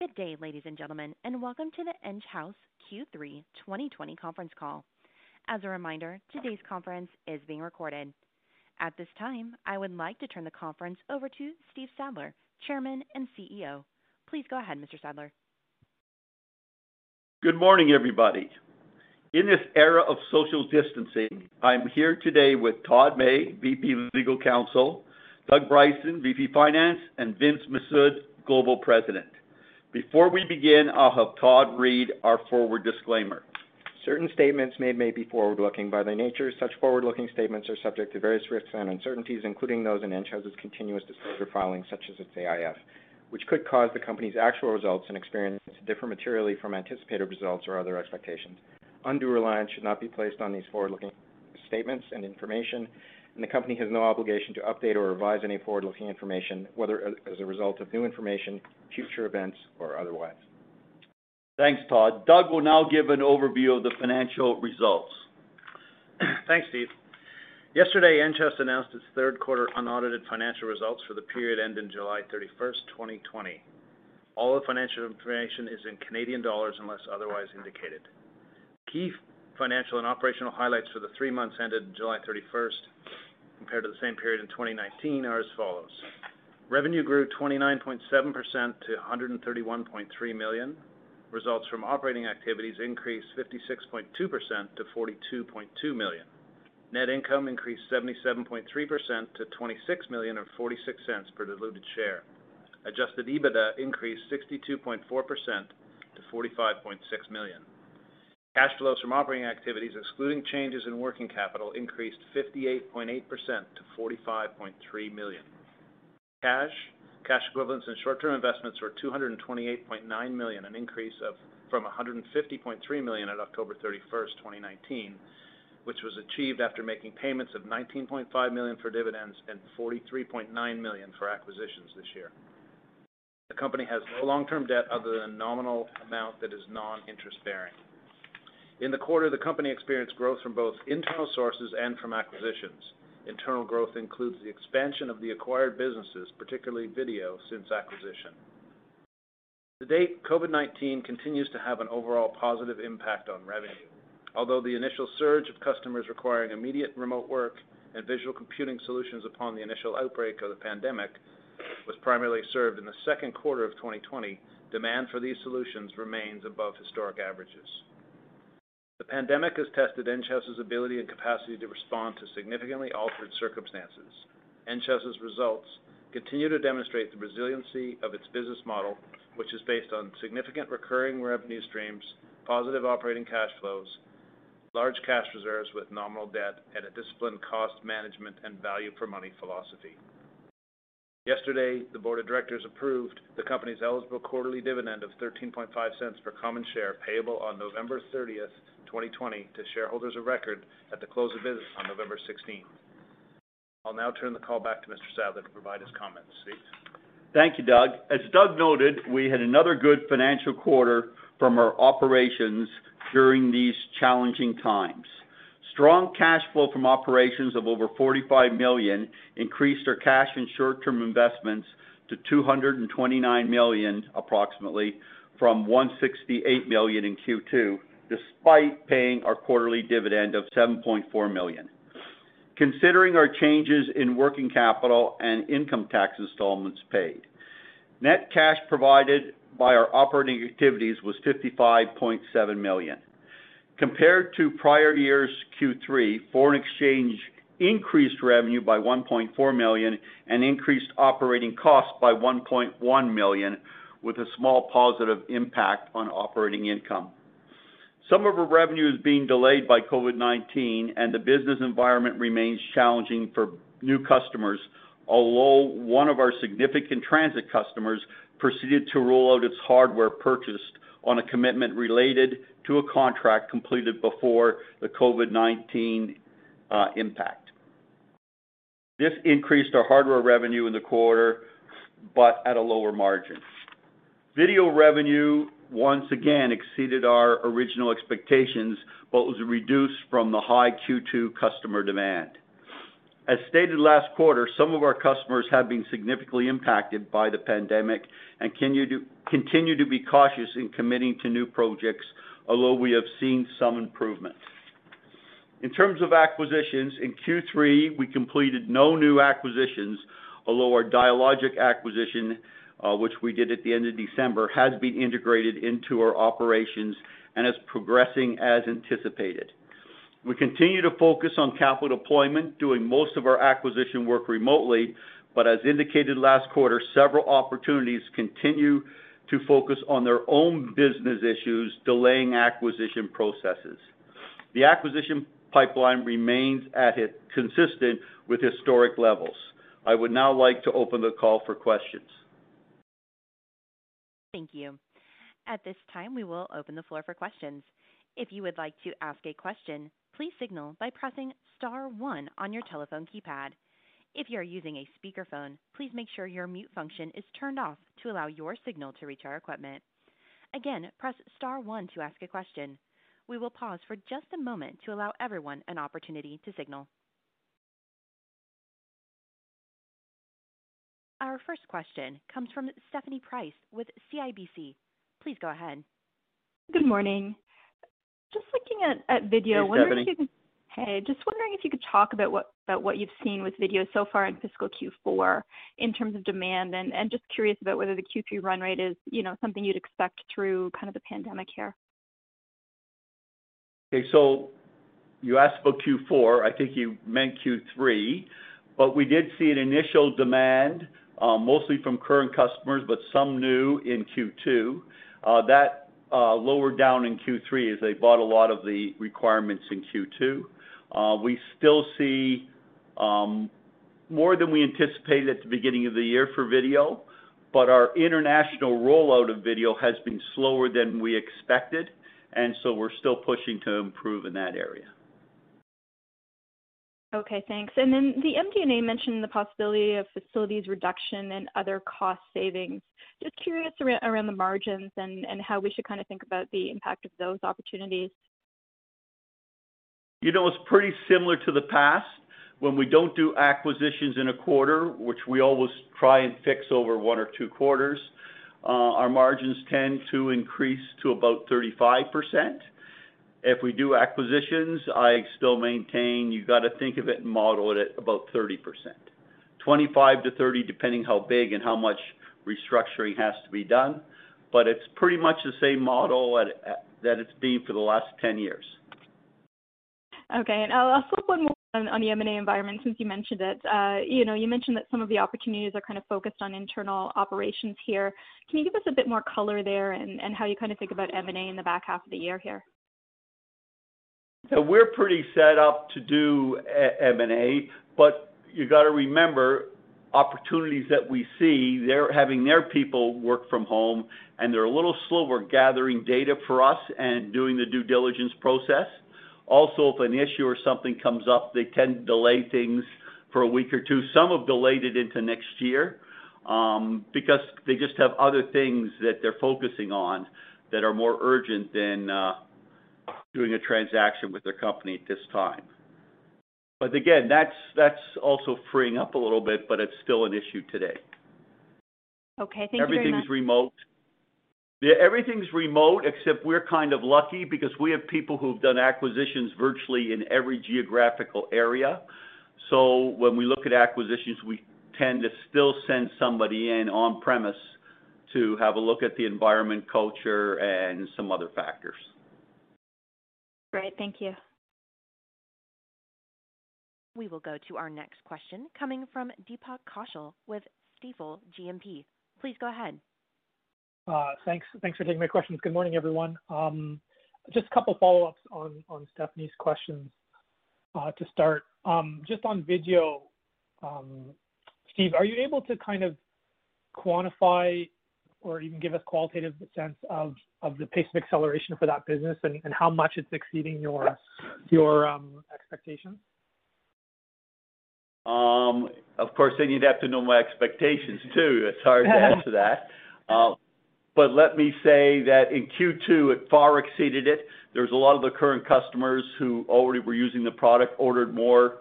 Good day, ladies and gentlemen, and welcome to the Enghouse Q3 2020 conference call. As a reminder, today's conference is being recorded. At this time, I would like to turn the conference over to Steve Sadler, Chairman and CEO. Please go ahead, Mr. Sadler. Good morning, everybody. In this era of social distancing, I'm here today with Todd May, VP Legal Counsel, Doug Bryson, VP Finance, and Vince Masood, Global President. Before we begin, I'll have Todd read our forward disclaimer. Certain statements made may be forward-looking. By their nature, such forward-looking statements are subject to various risks and uncertainties, including those in Enghouse's continuous disclosure filings, such as its AIF, which could cause the company's actual results and experience to differ materially from anticipated results or other expectations. Undue reliance should not be placed on these forward-looking statements and information, and the company has no obligation to update or revise any forward-looking information, whether as a result of new information, future events, or otherwise. Thanks, Todd. Doug will now give an overview of the financial results. Thanks, Steve. Yesterday, Enghouse announced its third quarter unaudited financial results for the period ending July 31st, 2020. All the financial information is in Canadian dollars unless otherwise indicated. Key financial and operational highlights for the 3 months ended July 31st compared to the same period in 2019 are as follows. Revenue grew 29.7% to $131.3 million. Results from operating activities increased 56.2% to $42.2 million. Net income increased 77.3% to $26 million or 46 cents per diluted share. Adjusted EBITDA increased 62.4% to $45.6 million. Cash flows from operating activities, excluding changes in working capital, increased 58.8% to $45.3 million. Cash, cash equivalents, and short-term investments were $228.9 million, an increase from $150.3 million at October 31st, 2019, which was achieved after making payments of $19.5 million for dividends and $43.9 million for acquisitions this year. The company has no long-term debt other than a nominal amount that is non-interest-bearing. In the quarter, the company experienced growth from both internal sources and from acquisitions. Internal growth includes the expansion of the acquired businesses, particularly video, since acquisition. To date, COVID-19 continues to have an overall positive impact on revenue. Although the initial surge of customers requiring immediate remote work and visual computing solutions upon the initial outbreak of the pandemic was primarily served in the second quarter of 2020, demand for these solutions remains above historic averages. The pandemic has tested Enghouse's ability and capacity to respond to significantly altered circumstances. Enghouse's results continue to demonstrate the resiliency of its business model, which is based on significant recurring revenue streams, positive operating cash flows, large cash reserves with nominal debt, and a disciplined cost management and value for money philosophy. Yesterday, the Board of Directors approved the company's eligible quarterly dividend of 13.5 cents per common share payable on November 30th, 2020 to shareholders of record at the close of business on November 16th. I'll now turn the call back to Mr. Sadler to provide his comments. Steve? Thank you, Doug. As Doug noted, we had another good financial quarter from our operations during these challenging times. Strong cash flow from operations of over $45 million increased our cash and short-term investments to $229 million approximately from $168 million in Q2, despite paying our quarterly dividend of $7.4 million. Considering our changes in working capital and income tax installments paid, net cash provided by our operating activities was $55.7 million. Compared to prior year's Q3, foreign exchange increased revenue by $1.4 million and increased operating costs by $1.1 million, with a small positive impact on operating income. Some of our revenue is being delayed by COVID-19, and the business environment remains challenging for new customers, although one of our significant transit customers proceeded to roll out its hardware purchased on a commitment related to a contract completed before the COVID-19 impact. This increased our hardware revenue in the quarter, but at a lower margin. Video revenue once again exceeded our original expectations, but was reduced from the high Q2 customer demand. As stated last quarter, some of our customers have been significantly impacted by the pandemic and continue to be cautious in committing to new projects, although we have seen some improvement. In terms of acquisitions, in Q3, we completed no new acquisitions, although our Dialogic acquisition, which we did at the end of December, has been integrated into our operations and is progressing as anticipated. We continue to focus on capital deployment, doing most of our acquisition work remotely, but as indicated last quarter, several opportunities continue to focus on their own business issues, delaying acquisition processes. The acquisition pipeline remains consistent with historic levels. I would now like to open the call for questions. Thank you. At this time, we will open the floor for questions. If you would like to ask a question, please signal by pressing star 1 on your telephone keypad. If you are using a speakerphone, please make sure your mute function is turned off to allow your signal to reach our equipment. Again, press star 1 to ask a question. We will pause for just a moment to allow everyone an opportunity to signal. Our first question comes from Stephanie Price with CIBC. Please go ahead. Good morning. Just looking at video, just wondering if you could talk about what you've seen with video so far in fiscal Q4 in terms of demand, and just curious about whether the Q3 run rate is, you know, something you'd expect through kind of the pandemic here. Okay, so you asked about Q4. I think you meant Q3, but we did see an initial demand, mostly from current customers, but some new in Q2. That lower down in Q3 as they bought a lot of the requirements in Q2. We still see more than we anticipated at the beginning of the year for video, but our international rollout of video has been slower than we expected, and so we're still pushing to improve in that area. Okay, thanks. And then the MD&A mentioned the possibility of facilities reduction and other cost savings. Just curious around the margins and how we should kind of think about the impact of those opportunities. You know, it's pretty similar to the past. When we don't do acquisitions in a quarter, which we always try and fix over one or two quarters, our margins tend to increase to about 35%. If we do acquisitions, I still maintain you got to think of it and model it at about 30%. 25 to 30, depending how big and how much restructuring has to be done. But it's pretty much the same model that it's been for the last 10 years. Okay, and I'll flip one more on the M&A environment since you mentioned it. You mentioned that some of the opportunities are kind of focused on internal operations here. Can you give us a bit more color there and how you kind of think about M&A in the back half of the year here? So we're pretty set up to do M&A, but you got to remember opportunities that we see, they're having their people work from home, and they're a little slower gathering data for us and doing the due diligence process. Also, if an issue or something comes up, they tend to delay things for a week or two. Some have delayed it into next year because they just have other things that they're focusing on that are more urgent than doing a transaction with their company at this time. But again, that's also freeing up a little bit, but it's still an issue today. Okay, thank you very much. Everything's remote. Yeah, everything's remote, except we're kind of lucky because we have people who've done acquisitions virtually in every geographical area. So when we look at acquisitions, we tend to still send somebody in on premise to have a look at the environment, culture, and some other factors. Great, thank you. We will go to our next question coming from Deepak Kaushal with Stifel GMP. Please go ahead. Thanks for taking my questions. Good morning, everyone. Just a couple follow-ups on Stephanie's questions to start. Just on video, Steve, are you able to kind of quantify or even give us qualitative sense of the pace of acceleration for that business and how much it's exceeding your expectations? Of course, then you'd have to know my expectations too. It's hard to answer that. But let me say that in Q2, it far exceeded it. There's a lot of the current customers who already were using the product ordered more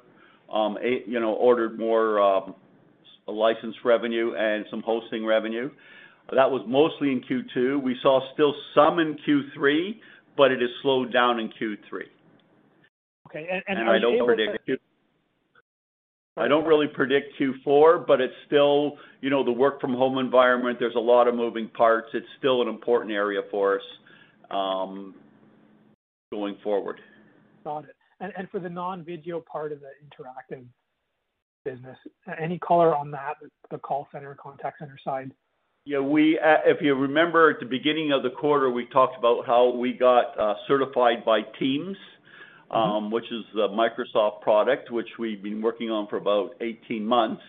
license revenue and some hosting revenue. That was mostly in Q2. We saw still some in Q3, but it has slowed down in Q3. Okay, and I don't predict to... I don't really predict Q4, but it's still, the work from home environment, there's a lot of moving parts. It's still an important area for us going forward. Got it. And for the non-video part of the interactive business, any color on that, the call center, contact center side? Yeah, if you remember at the beginning of the quarter, we talked about how we got certified by Teams, which is the Microsoft product, which we've been working on for about 18 months.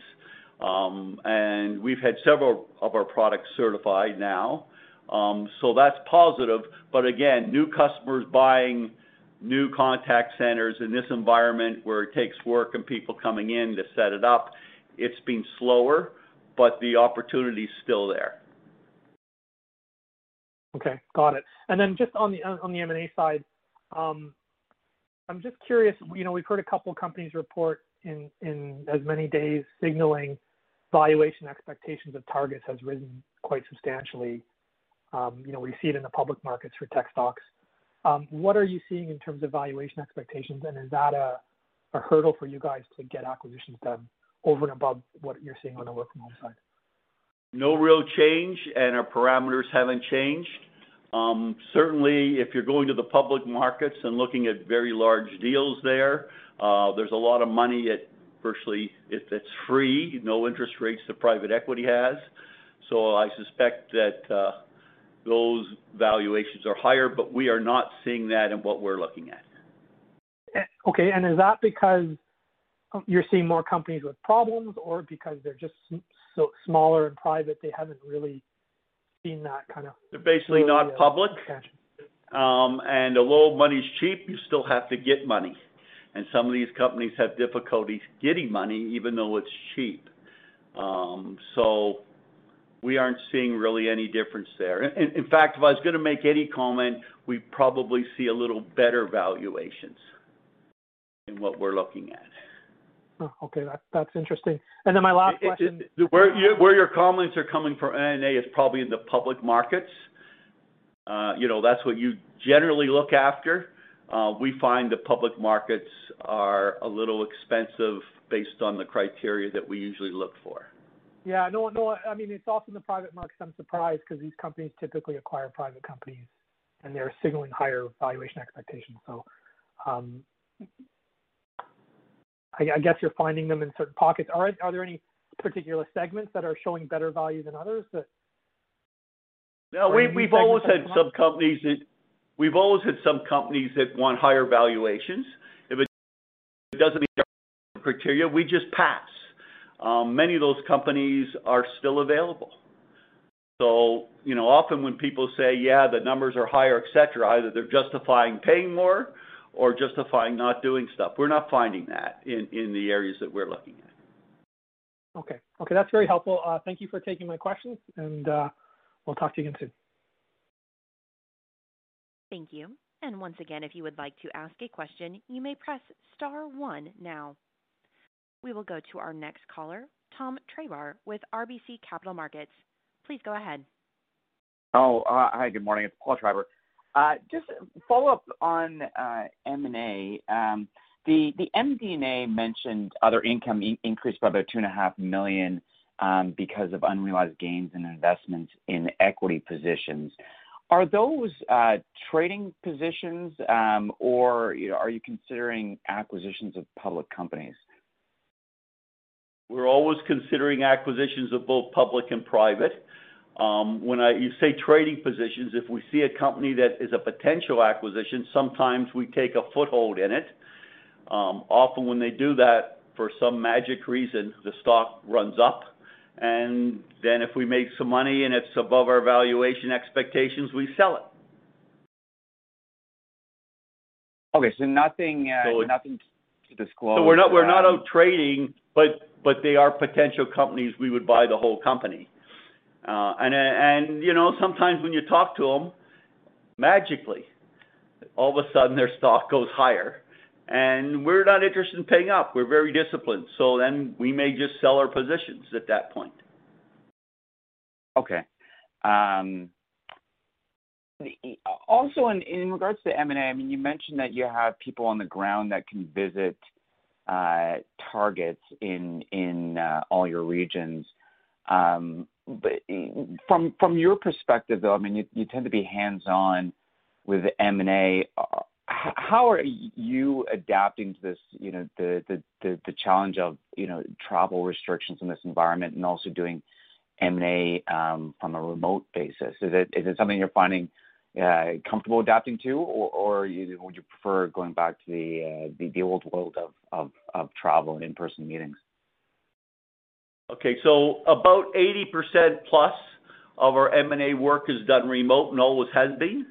And we've had several of our products certified now. So that's positive. But again, new customers buying new contact centers in this environment where it takes work and people coming in to set it up, it's been slower, but the opportunity is still there. Okay, got it. And then just on the M&A side, I'm just curious, we've heard a couple companies report in as many days signaling valuation expectations of targets has risen quite substantially. We see it in the public markets for tech stocks. What are you seeing in terms of valuation expectations, and is that a hurdle for you guys to get acquisitions done over and above what you're seeing on the work from home side? No real change, and our parameters haven't changed. Certainly, if you're going to the public markets and looking at very large deals there, there's a lot of money at virtually, if it's free, no interest rates that private equity has. So I suspect that those valuations are higher, but we are not seeing that in what we're looking at. Okay, and is that because you're seeing more companies with problems, or because they're just so smaller and private, they haven't really seen that kind of... They're basically not public, and although money's cheap, you still have to get money. And some of these companies have difficulty getting money, even though it's cheap. So we aren't seeing really any difference there. In fact, if I was going to make any comment, we probably see a little better valuations in what we're looking at. Oh, okay, that's interesting. And then my last question. Where your comments are coming from, M&A, is probably in the public markets. That's what you generally look after. We find the public markets are a little expensive based on the criteria that we usually look for. Yeah, no. I mean, it's often the private markets. I'm surprised because these companies typically acquire private companies, and they're signaling higher valuation expectations. So, I guess you're finding them in certain pockets. Are there any particular segments that are showing better value than others? No, we've always had some companies that want higher valuations. If it doesn't meet our criteria, we just pass. Many of those companies are still available. So, often when people say, yeah, the numbers are higher, et cetera, either they're justifying paying more or justifying not doing stuff. We're not finding that in the areas that we're looking at. Okay, that's very helpful. Thank you for taking my questions, and we'll talk to you again soon. Thank you. And once again, if you would like to ask a question, you may press *1 now. We will go to our next caller, Tom Travar with RBC Capital Markets. Please go ahead. Hi, good morning. It's Paul Travar. Just follow up on M&A. The MD&A mentioned other income increased by about $2.5 million because of unrealized gains and investments in equity positions. Are those trading positions, or are you considering acquisitions of public companies? We're always considering acquisitions of both public and private. You say trading positions, if we see a company that is a potential acquisition, sometimes we take a foothold in it. Often when they do that, for some magic reason, the stock runs up And then if we make some money and it's above our valuation expectations, we sell it. Okay, so nothing to disclose. So we're not out trading, but they are potential companies. We would buy the whole company, and you know, sometimes when you talk to them, magically, all of a sudden their stock goes higher, and we're not interested in paying up. We're very disciplined, so then we may just sell our positions at that point. Okay. Also, in regards to M&A, I mean, you mentioned that you have people on the ground that can visit targets in all your regions. But from your perspective, though, I mean, you tend to be hands-on with M&A. How are you adapting to this? You know, the challenge of, you know, travel restrictions in this environment, and also doing M&A from a remote basis. Is it something you're finding comfortable adapting to, or would you prefer going back to the old world of travel and in-person meetings? Okay, so about 80% plus of our M&A work is done remote and always has been.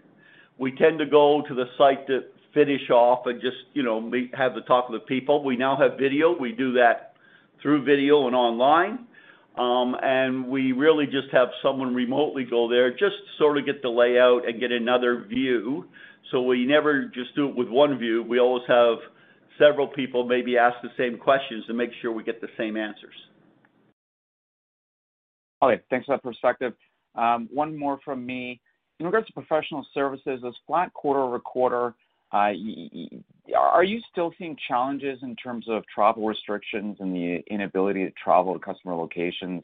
We tend to go to the site to finish off and just, you know, have the talk with the people. We now have video. We do that through video and online. And we really just have someone remotely go there, just sort of get the layout and get another view. So we never just do it with one view. We always have several people maybe ask the same questions to make sure we get the same answers. Okay, thanks for that perspective. One more from me. In regards to professional services, this flat quarter over quarter, are you still seeing challenges in terms of travel restrictions and the inability to travel to customer locations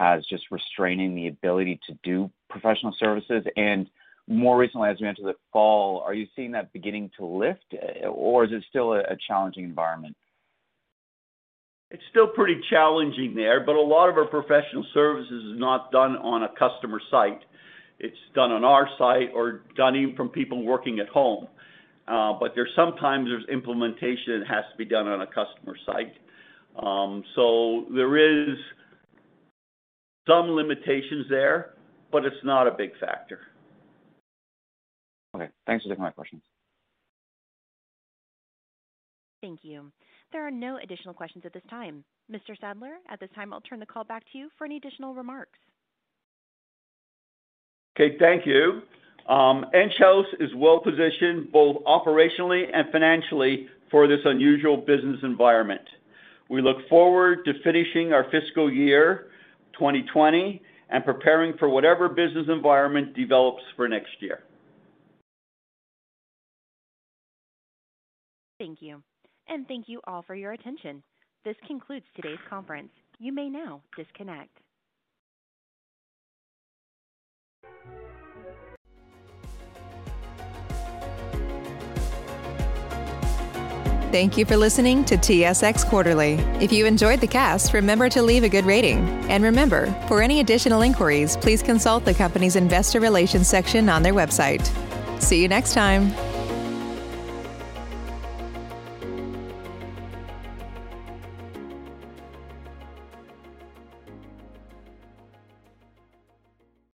as just restraining the ability to do professional services? And more recently, as we enter the fall, are you seeing that beginning to lift, or is it still a challenging environment? It's still pretty challenging there, but a lot of our professional services is not done on a customer site. It's done on our site or done even from people working at home. But sometimes there's implementation that has to be done on a customer site. So there is some limitations there, but it's not a big factor. Okay, thanks for taking my questions. Thank you. There are no additional questions at this time. Mr. Sadler, at this time, I'll turn the call back to you for any additional remarks. Okay, thank you. Enghouse is well positioned both operationally and financially for this unusual business environment. We look forward to finishing our fiscal year 2020 and preparing for whatever business environment develops for next year. Thank you. And thank you all for your attention. This concludes today's conference. You may now disconnect. Thank you for listening to TSX Quarterly. If you enjoyed the cast, remember to leave a good rating. And remember, for any additional inquiries, please consult the company's investor relations section on their website. See you next time.